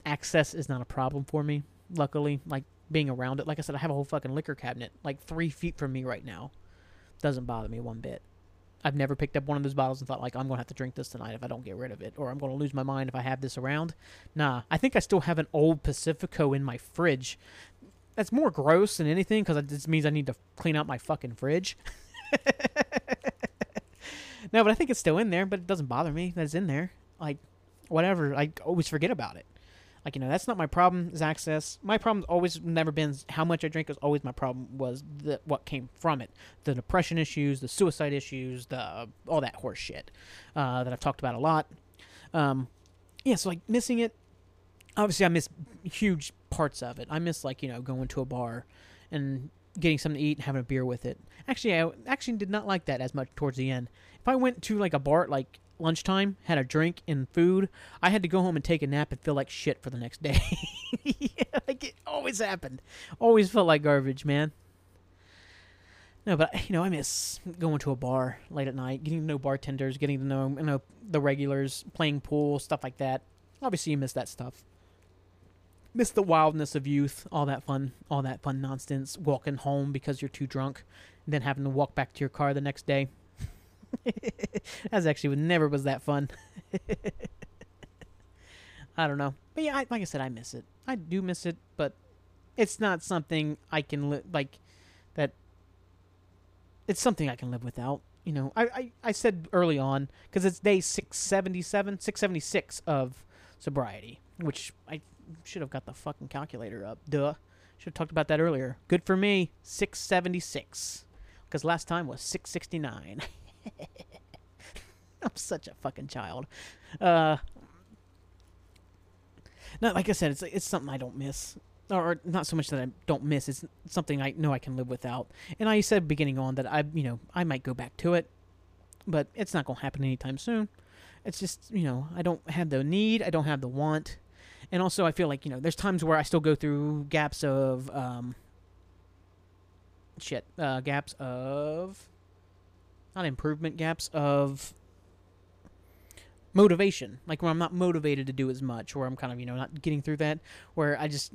Access is not a problem for me, luckily, like, being around it. Like I said, I have a whole fucking liquor cabinet, like 3 feet from me right now. Doesn't bother me one bit. I've never picked up one of those bottles and thought, like, I'm going to have to drink this tonight if I don't get rid of it, or I'm going to lose my mind if I have this around. Nah, I think I still have an old Pacifico in my fridge. That's more gross than anything, because it just means I need to clean out my fucking fridge. No, but I think it's still in there, but it doesn't bother me that it's in there. Like, whatever. I always forget about it. Like, that's not my problem, is access. My problem's always never been how much I drink. Is always my problem was what came from it. The depression issues, the suicide issues, all that horse shit that I've talked about a lot. So, like, missing it. Obviously, I miss huge parts of it. I miss, like, going to a bar and getting something to eat and having a beer with it. Actually, I actually did not like that as much towards the end. If I went to, like, a bar at, like, lunchtime, had a drink and food, I had to go home and take a nap and feel like shit for the next day. Yeah, like it always happened. Always felt like garbage, man. No, but I miss going to a bar late at night, getting to know bartenders, getting to know the regulars, playing pool, stuff like that. Obviously, you miss that stuff. Miss the wildness of youth, all that fun nonsense, walking home because you're too drunk, and then having to walk back to your car the next day. That's actually never was that fun. I don't know, but yeah, like I said, I miss it. I do miss it, but it's not something I can like that. It's something I can live without. I said early on, because it's day 676 of sobriety, which I should have got the fucking calculator up. Duh, should have talked about that earlier. Good for me, 676, because last time was 669. I'm such a fucking child. No, like I said, it's something I don't miss, or not so much that I don't miss. It's something I know I can live without. And I said beginning on that I might go back to it, but it's not gonna happen anytime soon. It's just I don't have the need. I don't have the want. And also I feel like there's times where I still go through gaps of gaps of. Not improvement, gaps of motivation. Like where I'm not motivated to do as much, or I'm kind of, not getting through that, where I just,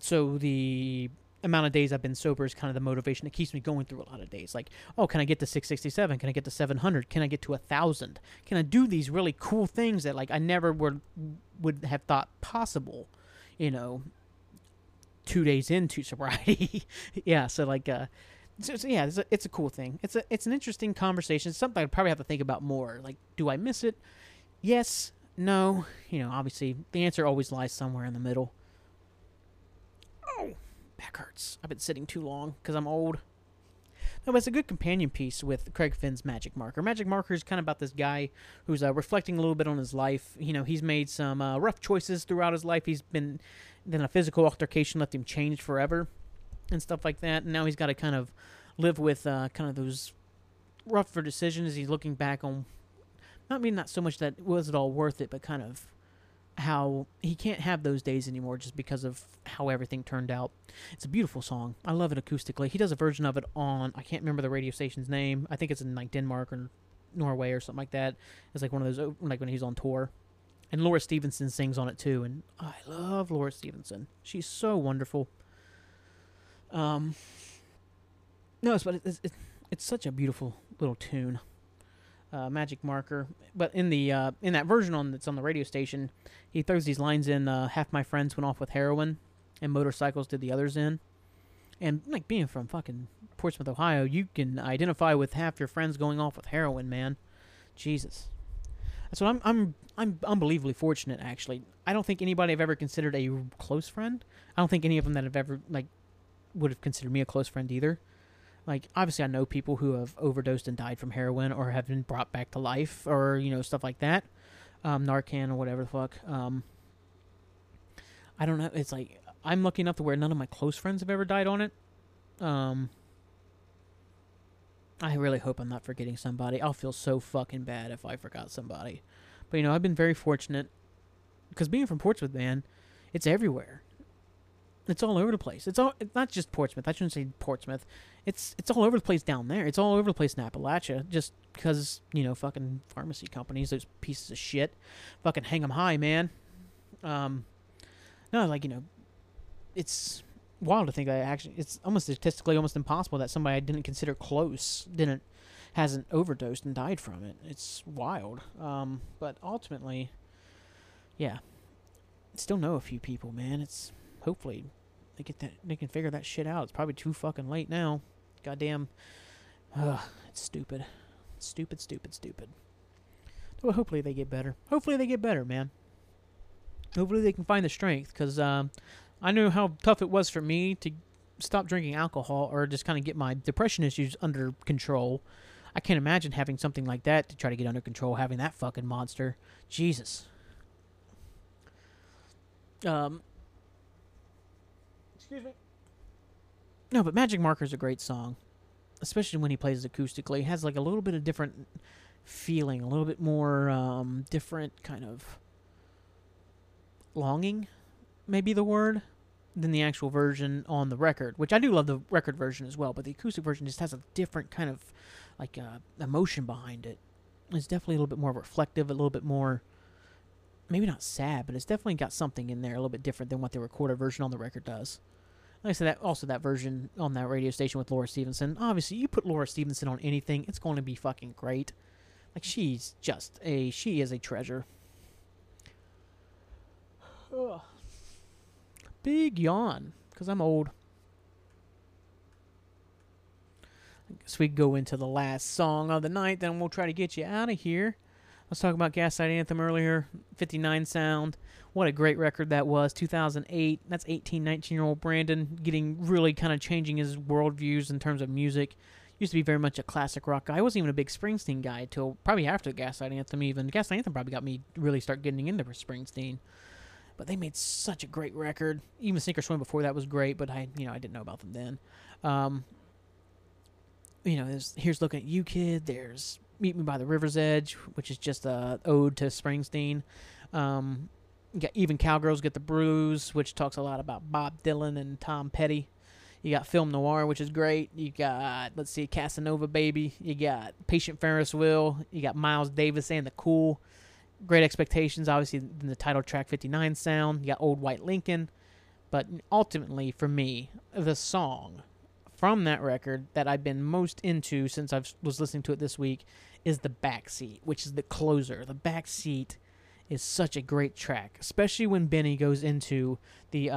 So the amount of days I've been sober is kind of the motivation that keeps me going through a lot of days. Like, oh, can I get to 667? Can I get to 700? Can I get to 1,000? Can I do these really cool things that, like, I never would have thought possible, 2 days into sobriety? Yeah, so, like, So yeah, it's a cool thing. It's an interesting conversation. It's something I'd probably have to think about more. Like, do I miss it? Yes, no. Obviously, the answer always lies somewhere in the middle. Oh, back hurts. I've been sitting too long because I'm old. No, but it's a good companion piece with Craig Finn's Magic Marker. Magic Marker is kind of about this guy who's reflecting a little bit on his life. He's made some rough choices throughout his life. He's been in a physical altercation, left him changed forever. And stuff like that. And now he's got to kind of live with kind of those rougher decisions. He's looking back on, I mean, not so much that was it all worth it, but kind of how he can't have those days anymore just because of how everything turned out. It's a beautiful song. I love it acoustically. He does a version of it on, I can't remember the radio station's name. I think it's in like Denmark or Norway or something like that. It's like one of those, like when he's on tour. And Laura Stevenson sings on it too. And I love Laura Stevenson. She's so wonderful. No, but it's such a beautiful little tune. Magic Marker. But in that version on that's on the radio station, he throws these lines in, half my friends went off with heroin and motorcycles did the others in. And like being from fucking Portsmouth, Ohio, you can identify with half your friends going off with heroin, man. Jesus. That's what I'm unbelievably fortunate, actually. I don't think anybody I've ever considered a close friend. I don't think any of them that have ever like would have considered me a close friend either. Like, obviously, I know people who have overdosed and died from heroin or have been brought back to life or, you know, stuff like that. Narcan or whatever the fuck. I don't know. It's like, I'm lucky enough to where none of my close friends have ever died on it. I really hope I'm not forgetting somebody. I'll feel so fucking bad if I forgot somebody. But, you know, I've been very fortunate. Because being from Portsmouth, man, it's everywhere. It's all over the place. It's not just Portsmouth. I shouldn't say Portsmouth. It's all over the place down there. It's all over the place in Appalachia. Just because, you know, fucking pharmacy companies, those pieces of shit. Fucking hang them high, man. No, like, you know, it's wild to think that actually, it's almost statistically almost impossible that somebody I didn't consider close hasn't overdosed and died from it. It's wild. But ultimately, yeah. Still know a few people, man. It's, hopefully they get that, they can figure that shit out. It's probably too fucking late now. Goddamn. It's stupid. Stupid. Well, hopefully they get better. Hopefully they get better, man. Hopefully they can find the strength, because I knew how tough it was for me to stop drinking alcohol or just kind of get my depression issues under control. I can't imagine having something like that to try to get under control, having that fucking monster. Jesus. Excuse me. No, but Magic Marker is a great song, especially when he plays it acoustically. It has like a little bit of different feeling, a little bit more different kind of longing, maybe the word, than the actual version on the record, which I do love the record version as well, but the acoustic version just has a different kind of like emotion behind it. It's definitely a little bit more reflective, a little bit more, maybe not sad, but it's definitely got something in there a little bit different than what the recorded version on the record does. Like I said, that also that version on that radio station with Laura Stevenson. Obviously, you put Laura Stevenson on anything, it's going to be fucking great. Like, she is a treasure. Ugh. Big yawn, because I'm old. I guess we go into the last song of the night, then we'll try to get you out of here. I was talking about Gaslight Anthem earlier, 59 sound. What a great record that was, 2008. That's 18, 19-year-old Brandon getting really kind of changing his worldviews in terms of music. Used to be very much a classic rock guy. I wasn't even a big Springsteen guy until probably after Gaslight Anthem even. Gaslight Anthem probably got me really start getting into Springsteen. But they made such a great record. Even Sink or Swim before that was great, but I didn't know about them then. You know, here's Looking at You, Kid. There's Meet Me by the River's Edge, which is just a ode to Springsteen. You got Even Cowgirls Get the Blues, which talks a lot about Bob Dylan and Tom Petty. You got Film Noir, which is great. You got, let's see, Casanova Baby. You got Patient Ferris Will. You got Miles Davis and The Cool. Great Expectations, obviously, in the title track 59 sound. You got Old White Lincoln. But ultimately, for me, the song from that record that I've been most into since I was listening to it this week is The Backseat, which is the closer. The Backseat is such a great track, especially when Benny goes into the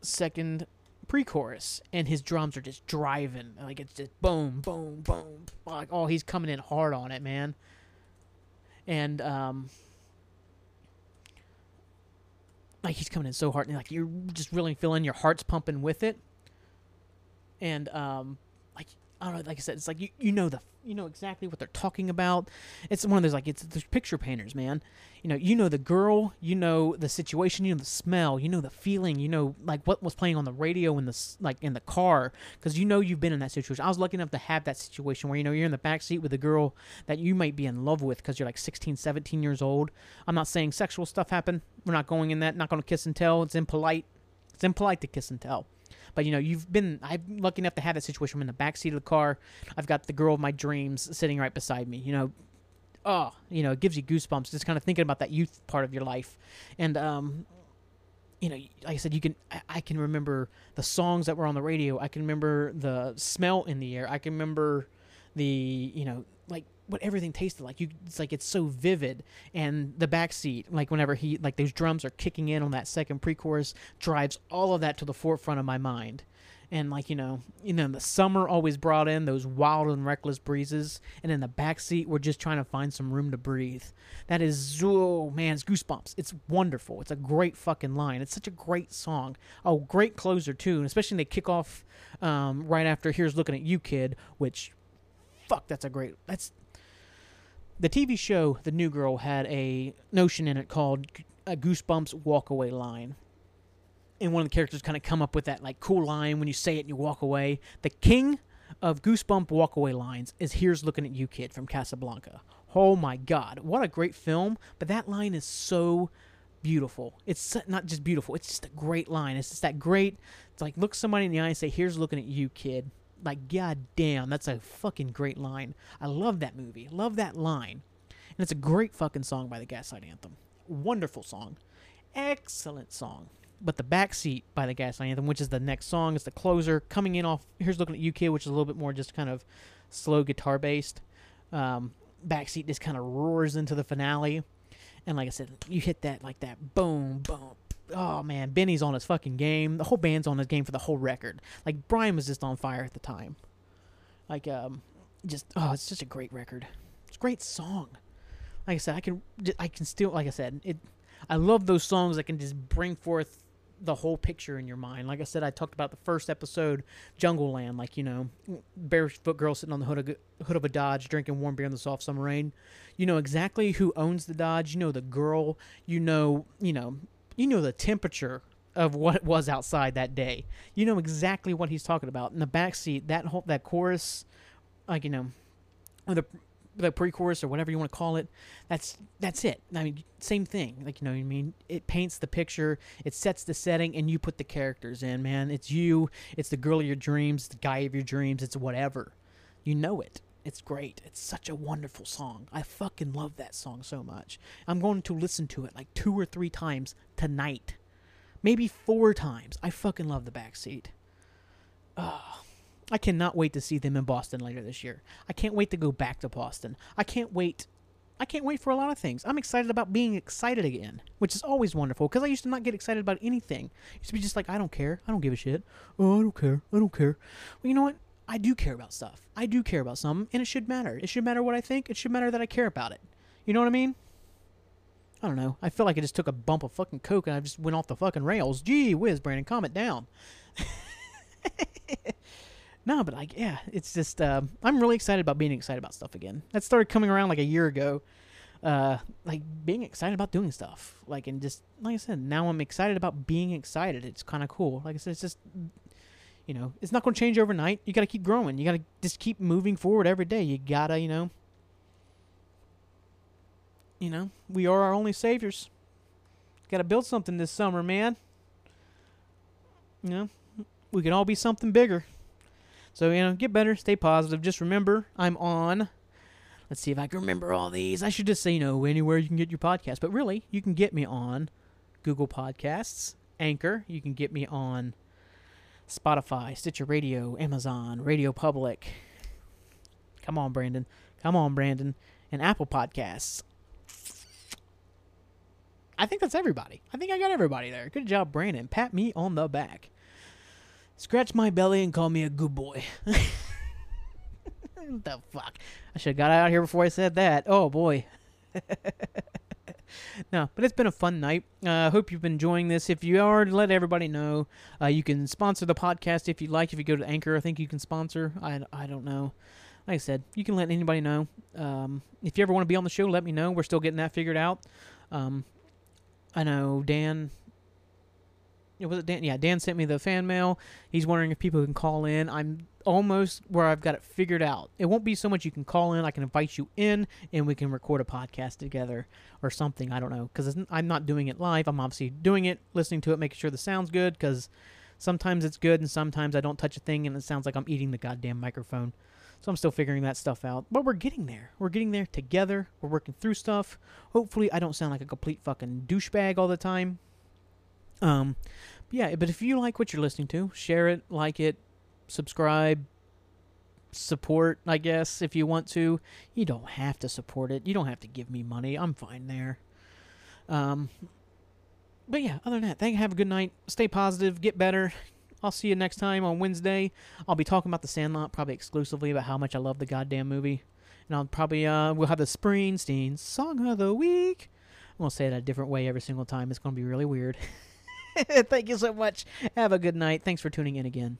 second pre-chorus and his drums are just driving. Like, it's just boom, boom, boom. Like, oh, he's coming in hard on it, man. And like, he's coming in so hard, and like, you're just really feeling your heart's pumping with it. And, like, I don't know, like I said, it's like you know exactly what they're talking about. It's one of those, like, it's the picture painters, man. You know the girl, you know the situation, you know the smell, you know the feeling, you know, like, what was playing on the radio in the, like, in the car, because you know you've been in that situation. I was lucky enough to have that situation where, you know, you're in the back seat with a girl that you might be in love with because you're like 16, 17 years old. I'm not saying sexual stuff happened. We're not going in that. Not going to kiss and tell. It's impolite. It's impolite to kiss and tell. But, you know, I'm lucky enough to have that situation. I'm in the backseat of the car. I've got the girl of my dreams sitting right beside me, you know. Oh, you know, it gives you goosebumps just kind of thinking about that youth part of your life. And, you know, like I said, I can remember the songs that were on the radio. I can remember the smell in the air. I can remember the, you know, like, what everything tasted like. It's like, it's so vivid. And the backseat, like, whenever like those drums are kicking in on that second pre-chorus, drives all of that to the forefront of my mind. And, like, you know, the summer always brought in those wild and reckless breezes. And in the backseat, we're just trying to find some room to breathe. That is, oh man, it's goosebumps. It's wonderful. It's a great fucking line. It's such a great song. Oh, great closer too. And especially when they kick off right after Here's Looking at You, Kid, which, fuck, that's the TV show, The New Girl, had a notion in it called a Goosebumps walk-away line. And one of the characters kind of come up with that, like, cool line when you say it and you walk away. The king of Goosebump walk-away lines is Here's Looking at You, Kid from Casablanca. Oh, my God. What a great film. But that line is so beautiful. It's not just beautiful. It's just a great line. It's just that great, it's like, look somebody in the eye and say, Here's Looking at You, Kid. Like, goddamn, that's a fucking great line. I love that movie. I love that line. And it's a great fucking song by the Gaslight Anthem. Wonderful song. Excellent song. But The Backseat by the Gaslight Anthem, which is the next song, is the closer, coming in off Here's Looking at UK, which is a little bit more just kind of slow guitar-based. Backseat just kind of roars into the finale. And like I said, you hit that, like, that boom, boom. Oh, man, Benny's on his fucking game. The whole band's on his game for the whole record. Like, Brian was just on fire at the time. Like, it's just a great record. It's a great song. Like I said, I can still, like I said, I love those songs that can just bring forth the whole picture in your mind. Like I said, I talked about the first episode, Jungle Land, like, you know, barefoot girl sitting on the hood of a Dodge drinking warm beer in the soft summer rain. You know exactly who owns the Dodge. You know the girl. You know the temperature of what it was outside that day. You know exactly what he's talking about. In the backseat, that chorus, like, you know, or the pre-chorus or whatever you want to call it, that's it. I mean, same thing. Like, you know what I mean? It paints the picture, it sets the setting, and you put the characters in, man. It's you, it's the girl of your dreams, the guy of your dreams, it's whatever. You know it. It's great. It's such a wonderful song. I fucking love that song so much. I'm going to listen to it like 2 or 3 times tonight. Maybe 4 times. I fucking love The Backseat. I cannot wait to see them in Boston later this year. I can't wait to go back to Boston. I can't wait for a lot of things. I'm excited about being excited again, which is always wonderful, because I used to not get excited about anything. I used to be just like, I don't care. I don't give a shit. Oh, I don't care. I don't care. Well, you know what? I do care about stuff. I do care about something, and it should matter. It should matter what I think. It should matter that I care about it. You know what I mean? I don't know. I feel like I just took a bump of fucking coke, and I just went off the fucking rails. Gee whiz, Brandon, calm it down. No, but, like, yeah, it's just, I'm really excited about being excited about stuff again. That started coming around, like, a year ago. Like, being excited about doing stuff. Like, and just, like I said, now I'm excited about being excited. It's kind of cool. Like I said, it's just... You know, it's not going to change overnight. You got to keep growing. You got to just keep moving forward every day. You got to, you know, we are our only saviors. Got to build something this summer, man. You know, we can all be something bigger. So, you know, get better. Stay positive. Just remember, I'm on. Let's see if I can remember all these. I should just say, you know, anywhere you can get your podcast. But really, you can get me on Google Podcasts, Anchor. You can get me on Spotify, Stitcher Radio, Amazon, Radio Public. Come on, Brandon. Come on, Brandon. And Apple Podcasts. I think that's everybody. I think I got everybody there. Good job, Brandon. Pat me on the back. Scratch my belly and call me a good boy. What the fuck? I should have got out here before I said that. Oh, boy. No, but it's been a fun night. I hope you've been enjoying this. If you are, let everybody know. You can sponsor the podcast if you'd like. If you go to Anchor, I think you can sponsor. I don't know. Like I said, you can let anybody know. If you ever want to be on the show, let me know. We're still getting that figured out. I know Dan... Was it Dan? Yeah, Dan sent me the fan mail. He's wondering if people can call in. I'm almost where I've got it figured out. It won't be so much you can call in. I can invite you in, and we can record a podcast together or something. I don't know, because I'm not doing it live. I'm obviously doing it, listening to it, making sure the sound's good, because sometimes it's good, and sometimes I don't touch a thing, and it sounds like I'm eating the goddamn microphone. So I'm still figuring that stuff out. But we're getting there. We're getting there together. We're working through stuff. Hopefully I don't sound like a complete fucking douchebag all the time. Yeah, but if you like what you're listening to, share it, like it, subscribe, support, I guess, if you want to. You don't have to support it. You don't have to give me money. I'm fine there. But yeah, other than that, have a good night. Stay positive. Get better. I'll see you next time on Wednesday. I'll be talking about The Sandlot, probably exclusively, about how much I love the goddamn movie. And I'll probably, we'll have the Springsteen Song of the Week. I'm going to say it a different way every single time. It's going to be really weird. Thank you so much. Have a good night. Thanks for tuning in again.